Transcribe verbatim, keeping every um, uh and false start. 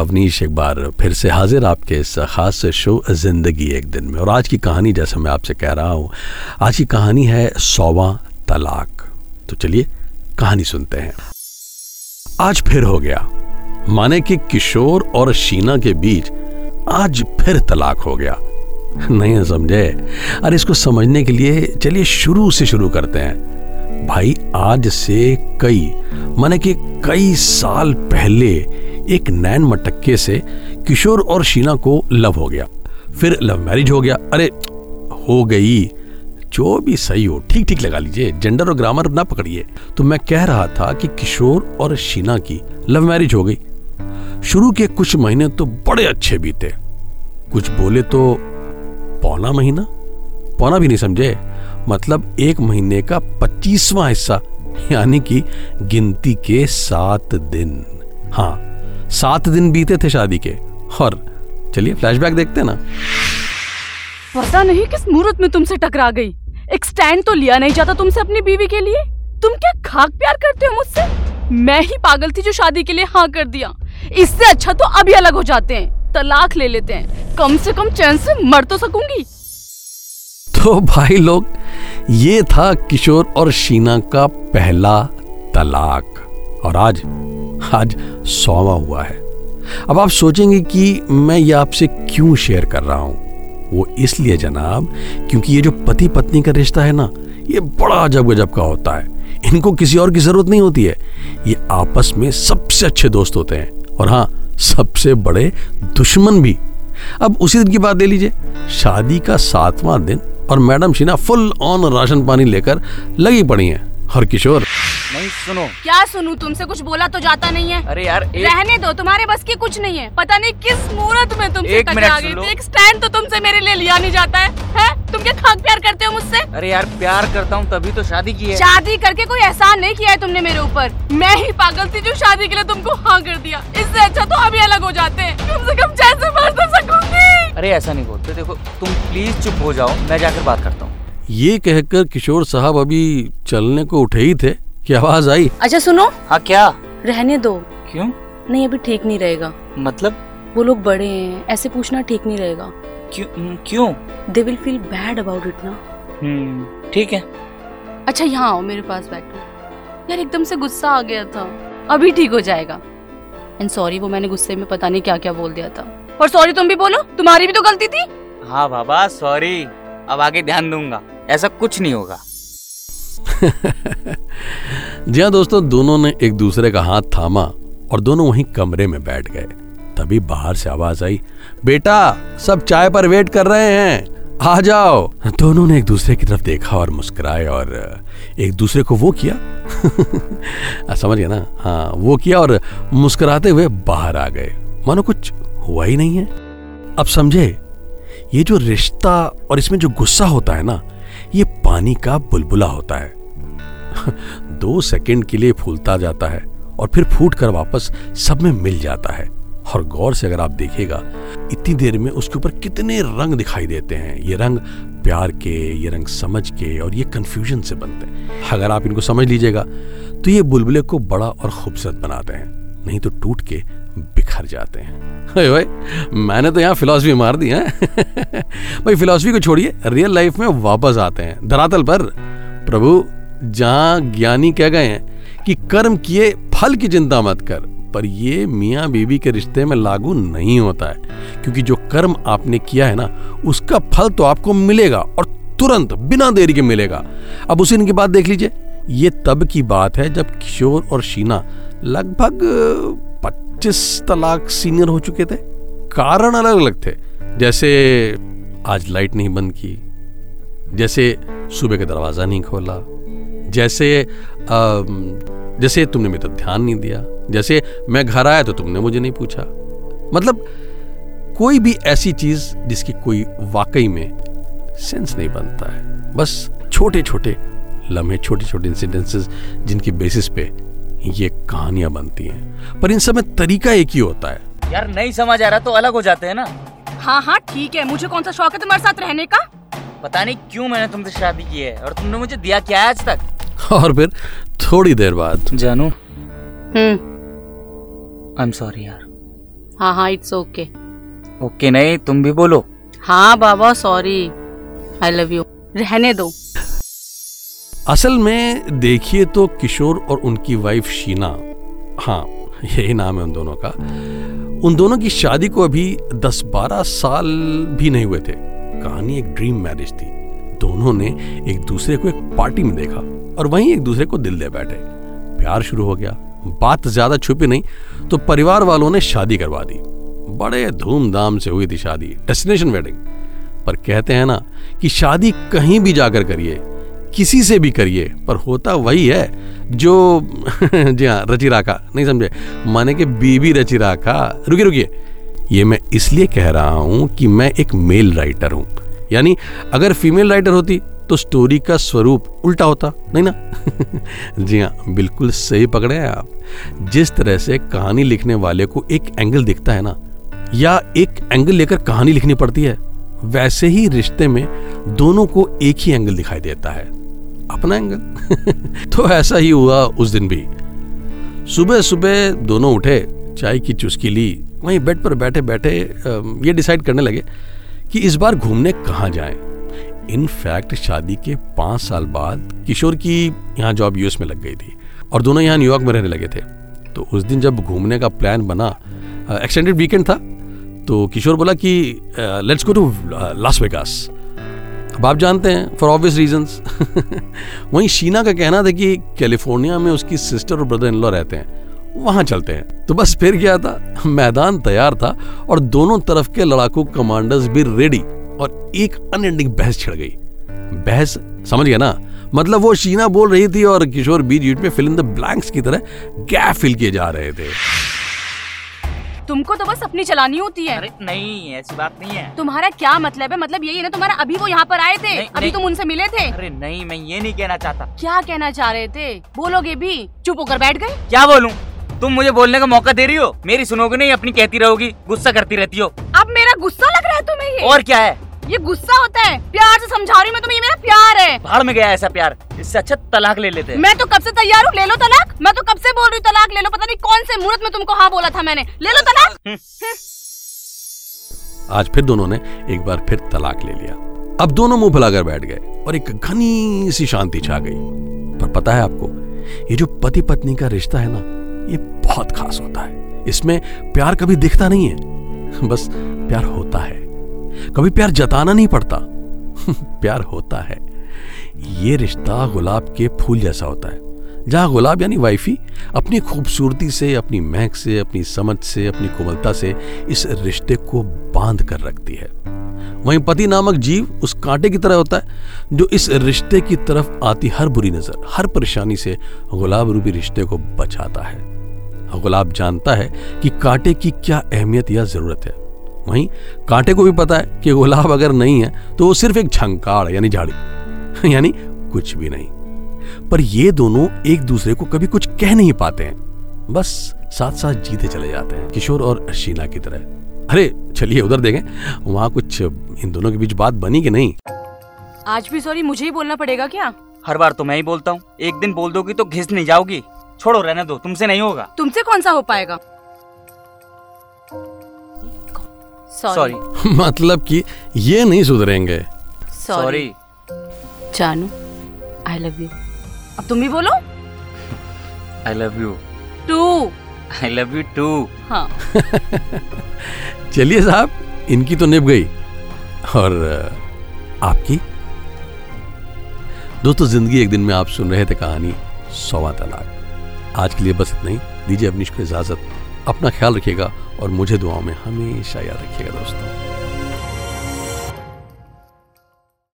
अवनीश एक बार फिर से हाजिर आपके इस ख़ास शो ज़िंदगी एक दिन में। और आज की कहानी, जैसा मैं आपसे कह रहा हूँ, आज की कहानी है सौवां तलाक। तो चलिए कहानी सुनते हैं। आज फिर हो गया, माने कि किशोर और शीना के बीच आज फिर तलाक हो गया। नहीं समझे? अरे इसको समझने के लिए चलिए शुरू से शुरू करते हैं। भाई आज से कई माने कि कई साल पहले एक नैन मटक्के से किशोर और शीना को लव हो गया, फिर लव मैरिज हो गया। अरे हो गई, जो भी सही हो, ठीक ठीक लगा लीजिए, जेंडर और ग्रामर ना पकड़िए। तो मैं कह रहा था कि किशोर और शीना की लव मैरिज हो गई। शुरू के कुछ महीने तो बड़े अच्छे बीते, कुछ बोले तो पौना महीना, पौना भी नहीं समझे, मतलब एक महीने का पच्चीसवां हिस्सा, यानी कि गिनती के सात दिन। हाँ, सात दिन बीते थे शादी के। और चलिए फ्लैशबैक देखते हैं ना। पता नहीं किस मुहूर्त में तुमसे टकरा गई। एक स्टैंड तो लिया नहीं जाता तुमसे अपनी बीवी के लिए। तुम क्या खाक प्यार करते हो मुझसे? मैं ही पागल थी जो शादी के लिए हाँ कर दिया। इससे अच्छा तो अभी अलग हो जाते हैं, तलाक ले लेते हैं, कम से कम चैन से मर तो सकूंगी। तो भाई लोग, ये था किशोर और शीना का पहला तलाक, और आज आज सौवां हुआ है। अब आप सोचेंगे कि मैं ये आपसे क्यों शेयर कर रहा हूँ। वो इसलिए जनाब, क्योंकि ये जो पति पत्नी का रिश्ता है ना, ये बड़ा अजब गजब का होता है। इनको किसी और की जरूरत नहीं होती है, ये आपस में सबसे अच्छे दोस्त होते हैं, और हाँ, सबसे बड़े दुश्मन भी। अब उसी दिन की बात ले लीजिए, शादी का सातवां दिन, और madam Sheena full on ration पानी लेकर लगी पड़ी हैं। और किशोर, नहीं सुनो। क्या सुनूं? तुमसे कुछ बोला तो जाता नहीं है। अरे यार एक... रहने दो, तुम्हारे बस की कुछ नहीं है। पता नहीं किस मुहूर्त में तुमसे टकरा गई। एक स्टैंड तो तुमसे मेरे लिए लिया नहीं जाता है, है? तुम क्या खाक प्यार करते हो मुझसे? अरे यार प्यार करता हूँ, तभी तो शादी की है। शादी करके कोई एहसान नहीं किया है तुमने मेरे ऊपर। मैं ही पागल थी जो शादी के लिए तुमको हाँ कर दिया। इससे अच्छा तो अभी अलग हो जाते हैं, कम से कम चैन से मर तो सकूंगी। अरे ऐसा नहीं बोलते, देखो तुम प्लीज चुप हो जाओ, मैं जाकर बात करता हूँ। ये कहकर किशोर साहब अभी चलने को उठे ही थे कि आवाज आई। अच्छा सुनो। हाँ क्या? रहने दो। क्यों? नहीं अभी ठीक नहीं रहेगा। मतलब? वो लोग बड़े हैं, ऐसे पूछना ठीक नहीं रहेगा। क्यों? क्यों? They will feel bad about it ना। हम्म, ठीक है। अच्छा यहाँ आओ, मेरे पास बैठो। यार एकदम से गुस्सा आ गया था, अभी ठीक हो जाएगा। एंड सॉरी, वो मैंने गुस्से में पता नहीं क्या क्या बोल दिया था। और सॉरी तुम भी बोलो, तुम्हारी भी तो गलती थी। हाँ बाबा सॉरी, अब आगे ध्यान दूंगा, ऐसा कुछ नहीं होगा। जी हाँ दोस्तों, दोनों ने एक दूसरे का हाथ थामा और दोनों वहीं कमरे में बैठ गए। तभी बाहर से आवाज आई, बेटा सब चाय पर वेट कर रहे हैं, आ जाओ। दोनों ने एक दूसरे की तरफ देखा और मुस्कुराए और एक दूसरे को वो किया समझ गया ना? हाँ वो किया, और मुस्कुराते हुए बाहर आ गए, मानो कुछ हुआ ही नहीं है। अब समझे, ये जो रिश्ता और इसमें जो गुस्सा होता है ना, ये पानी का बुलबुला होता है। दो सेकंड के लिए फूलता जाता है और फिर फूट कर वापस सब में मिल जाता है। और गौर से अगर आप देखिएगा, इतनी देर में उसके ऊपर कितने रंग दिखाई देते हैं। ये रंग प्यार के, ये रंग समझ के, और ये कंफ्यूजन से बनते हैं। अगर आप इनको समझ लीजिएगा तो ये बुलबुले को बड़ा और खूबसूरत बनाते हैं, नहीं तो टूट के बिखर जाते हैं। अरे भाई मैंने तो यहाँ फिलॉसफी मार दी है। भाई फिलॉसफी को छोड़िए, रियल लाइफ में वापस आते हैं धरातल पर। प्रभु जहाँ ज्ञानी कह गए हैं कि कर्म किए फल की चिंता मत कर, पर ये मियाँ बीवी के रिश्ते में लागू नहीं होता है, क्योंकि जो कर्म आपने किया है ना, उसका फल तो आपको मिलेगा, और तुरंत बिना देरी के मिलेगा। अब उसी दिन की बात देख लीजिए, ये तब की बात है जब किशोर और शीना लगभग पच्चीस तलाक सीनियर हो चुके थे। कारण अलग अलग थे, जैसे आज लाइट नहीं बंद की, जैसे सुबह का दरवाज़ा नहीं खोला, जैसे आ, जैसे तुमने मेरे तो ध्यान नहीं दिया, जैसे मैं घर आया तो तुमने मुझे नहीं पूछा। मतलब कोई भी ऐसी चीज़ जिसकी कोई वाकई में सेंस नहीं बनता है। बस छोटे छोटे लम्हे, छोटे छोटे इंसिडेंसेस, जिनकी बेसिस पे ये कहानियां बनती हैं, पर इन सब में तरीका एक ही होता है। यार नहीं समझ आ रहा तो अलग हो जाते हैं ना। हाँ हाँ ठीक है, मुझे कौन सा शौक है तुम्हारे साथ रहने का? पता नहीं क्यों मैंने तुमसे शादी की है, और तुमने मुझे दिया क्या है आज तक? और फिर थोड़ी देर बाद, जानू आई एम सॉरी यार। हाँ हाँ इट्स ओके ओके नहीं तुम भी बोलो। हाँ बाबा सॉरी आई लव यू। रहने दो। असल में देखिए तो किशोर और उनकी वाइफ शीना, हाँ यही नाम है उन दोनों का, उन दोनों की शादी को अभी दस बारह साल भी नहीं हुए थे। कहानी एक ड्रीम मैरिज थी। दोनों ने एक दूसरे को एक पार्टी में देखा और वहीं एक दूसरे को दिल दे बैठे। प्यार शुरू हो गया। बात ज्यादा छुपी नहीं तो परिवार वालों ने शादी करवा दी। बड़े धूमधाम से हुई थी शादी, डेस्टिनेशन वेडिंग। पर कहते हैं ना कि शादी कहीं भी जाकर करिए, किसी से भी करिए, पर होता वही है जो जी हाँ रचिराका नहीं समझे, माने कि बीबी रचिराका। रुकिए रुकिए, ये मैं इसलिए कह रहा हूँ कि मैं एक मेल राइटर हूँ, यानी अगर फीमेल राइटर होती तो स्टोरी का स्वरूप उल्टा होता, नहीं ना। जी हाँ बिल्कुल सही पकड़े हैं आप। जिस तरह से कहानी लिखने वाले को एक एंगल दिखता है ना, या एक एंगल लेकर कहानी लिखनी पड़ती है, वैसे ही रिश्ते में दोनों को एक ही एंगल दिखाई देता है, अपना एंगल। तो ऐसा ही हुआ उस दिन भी। सुबह सुबह दोनों उठे, चाय की चुस्की ली, वहीं बेड पर बैठे बैठे ये डिसाइड करने लगे कि इस बार घूमने कहाँ जाएं। इनफैक्ट शादी के पाँच साल बाद किशोर की यहाँ जॉब यूएस में लग गई थी और दोनों यहाँ न्यूयॉर्क में रहने लगे थे। तो उस दिन जब घूमने का प्लान बना, एक्सटेंडेड वीकेंड था, तो किशोर बोला कि let's go to Las Vegas. अब आप जानते हैं फॉर ऑब्वियस रीजंस। वहीं शीना का कहना था कि कैलिफोर्निया में उसकी सिस्टर और ब्रदर इन लॉ रहते हैं, वहाँ चलते हैं। तो बस फिर क्या था, मैदान तैयार था और दोनों तरफ के लड़ाकू कमांडर्स भी रेडी, और एक अनएंडिंग बहस छिड़ गई। बहस समझ गया ना, मतलब वो शीना बोल रही थी और किशोर बीच बीच में फिल इन द ब्लैंक्स की तरह गैप फिल किए जा रहे थे। तुमको तो बस अपनी चलानी होती है। अरे नहीं ऐसी बात नहीं है। तुम्हारा क्या मतलब है? मतलब यही है ना तुम्हारा, अभी वो यहाँ पर आए थे, नहीं, अभी नहीं। तुम उनसे मिले थे। अरे नहीं मैं ये नहीं कहना चाहता। क्या कहना चाह रहे थे? बोलोगे भी? चुप होकर बैठ गए। क्या बोलूं? तुम मुझे बोलने का मौका दे रही हो, मेरी सुनोगे नहीं, अपनी कहती रहोगी, गुस्सा करती रहती हो। अब मेरा गुस्सा लग रहा है तुम्हें? ये और क्या है, ये गुस्सा होता है? प्यार से समझा रही हूँ मैं तुम्हें, ये मेरा प्यार है। भाड़ में गया ऐसा प्यार, इससे अच्छा तलाक ले लेते हैं। मैं तो कब से तैयार हूँ, ले लो तलाक। मैं तो कब से बोल रही हूँ तलाक ले लो, पता नहीं कौन से मुहूर्त में तुमको हाँ बोला था मैंने, ले लो तलाक। आज फिर दोनों ने एक बार फिर तलाक ले लिया। अब दोनों मुंह फुला कर बैठ गए और एक घनी सी शांति छा गई। पर पता है आपको, ये जो पति पत्नी का रिश्ता है ना, ये बहुत खास होता है। इसमें प्यार कभी दिखता नहीं है, बस प्यार होता है। कभी प्यार जताना नहीं पड़ता। प्यार होता है। ये रिश्ता गुलाब के फूल जैसा होता है, जहाँ गुलाब यानी वाइफी अपनी खूबसूरती से, अपनी महक से, अपनी समझ से, अपनी कोमलता से इस रिश्ते को बांध कर रखती है। वहीं पति नामक जीव उस कांटे की तरह होता है जो इस रिश्ते की तरफ आती हर बुरी नजर, हर परेशानी से गुलाब रूपी रिश्ते को बचाता है। गुलाब जानता है कि कांटे की क्या अहमियत या जरूरत है। वहीं कांटे को भी पता है कि गुलाब अगर नहीं है तो वो सिर्फ एक झंकार यानी झाड़ी, यानी कुछ भी नहीं। पर ये दोनों एक दूसरे को कभी कुछ कह नहीं पाते हैं, बस साथ साथ जीते चले जाते हैं, किशोर और शीना की तरह। अरे चलिए उधर देखें, वहाँ कुछ इन दोनों के बीच बात बनी कि नहीं। आज भी सॉरी मुझे ही बोलना पड़ेगा क्या? हर बार तो मैं ही बोलता हूँ, एक दिन बोल दोगी तो घिस नहीं जाओगी। छोड़ो रहने दो, तुमसे नहीं होगा। तुमसे कौन सा हो पाएगा? सॉरी मतलब कि ये नहीं सुधरेंगे। सॉरी जानू, आई लव यू। अब तुम भी बोलो। I love you too. I love you too. हाँ। चलिए साहब, इनकी तो निभ गई, और आपकी? दोस्तों, जिंदगी एक दिन में आप सुन रहे थे कहानी सौवां तलाक। आज के लिए बस इतना ही। दीजिए अपनी इजाजत, अपना ख्याल रखिएगा और मुझे दुआओं में हमेशा याद रखिएगा दोस्तों।